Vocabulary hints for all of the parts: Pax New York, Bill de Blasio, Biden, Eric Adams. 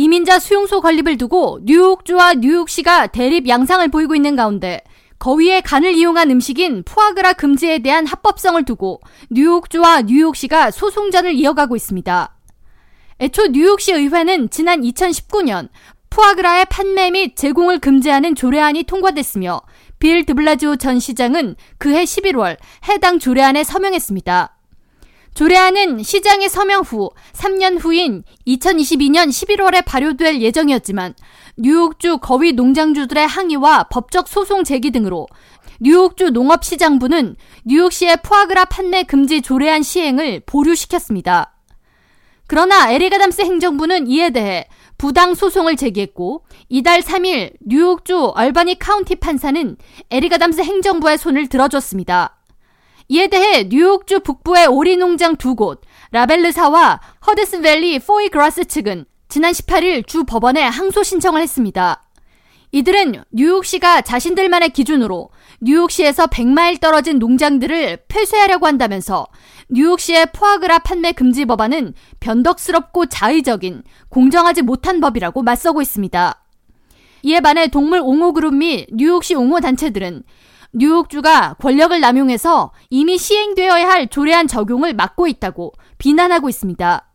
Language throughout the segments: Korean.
이민자 수용소 건립을 두고 뉴욕주와 뉴욕시가 대립 양상을 보이고 있는 가운데 거위의 간을 이용한 음식인 푸아그라 금지에 대한 합법성을 두고 뉴욕주와 뉴욕시가 소송전을 이어가고 있습니다. 애초 뉴욕시 의회는 지난 2019년 푸아그라의 판매 및 제공을 금지하는 조례안이 통과됐으며 빌 드블라지오 전 시장은 그해 11월 해당 조례안에 서명했습니다. 조례안은 시장의 서명 후 3년 후인 2022년 11월에 발효될 예정이었지만 뉴욕주 거위 농장주들의 항의와 법적 소송 제기 등으로 뉴욕주 농업시장부는 뉴욕시의 푸아그라 판매 금지 조례안 시행을 보류시켰습니다. 그러나 에릭 아담스 행정부는 이에 대해 부당 소송을 제기했고 이달 3일 뉴욕주 얼바니 카운티 판사는 에릭 아담스 행정부의 손을 들어줬습니다. 이에 대해 뉴욕주 북부의 오리 농장 두 곳, 라벨르사와 허드슨 밸리 포이 그라스 측은 지난 18일 주 법원에 항소 신청을 했습니다. 이들은 뉴욕시가 자신들만의 기준으로 뉴욕시에서 100마일 떨어진 농장들을 폐쇄하려고 한다면서 뉴욕시의 포아그라 판매 금지 법안은 변덕스럽고 자의적인 공정하지 못한 법이라고 맞서고 있습니다. 이에 반해 동물 옹호그룹 및 뉴욕시 옹호단체들은 뉴욕주가 권력을 남용해서 이미 시행되어야 할 조례안 적용을 막고 있다고 비난하고 있습니다.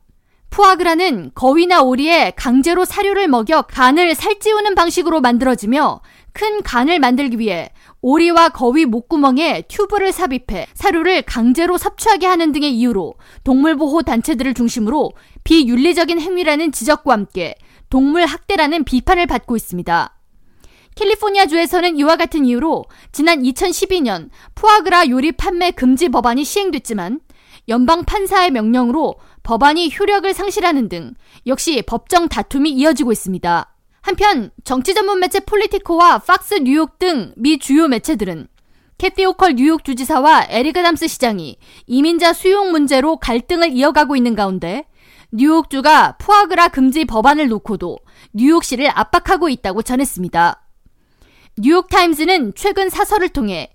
푸아그라는 거위나 오리에 강제로 사료를 먹여 간을 살찌우는 방식으로 만들어지며 큰 간을 만들기 위해 오리와 거위 목구멍에 튜브를 삽입해 사료를 강제로 섭취하게 하는 등의 이유로 동물보호 단체들을 중심으로 비윤리적인 행위라는 지적과 함께 동물 학대라는 비판을 받고 있습니다. 캘리포니아주에서는 이와 같은 이유로 지난 2012년 푸아그라 요리 판매 금지 법안이 시행됐지만 연방 판사의 명령으로 법안이 효력을 상실하는 등 역시 법정 다툼이 이어지고 있습니다. 한편 정치 전문 매체 폴리티코와 팍스 뉴욕 등 미 주요 매체들은 캐티오 컬 뉴욕 주지사와 에릭 아담스 시장이 이민자 수용 문제로 갈등을 이어가고 있는 가운데 뉴욕주가 푸아그라 금지 법안을 놓고도 뉴욕시를 압박하고 있다고 전했습니다. 뉴욕타임스는 최근 사설을 통해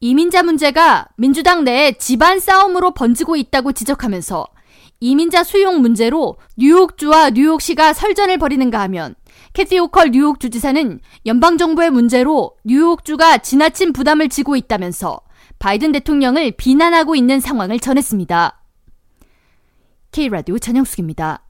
이민자 문제가 민주당 내의 집안 싸움으로 번지고 있다고 지적하면서 이민자 수용 문제로 뉴욕주와 뉴욕시가 설전을 벌이는가 하면 캐티오 컬 뉴욕 주지사는 연방정부의 문제로 뉴욕주가 지나친 부담을 지고 있다면서 바이든 대통령을 비난하고 있는 상황을 전했습니다. K라디오 전영숙입니다.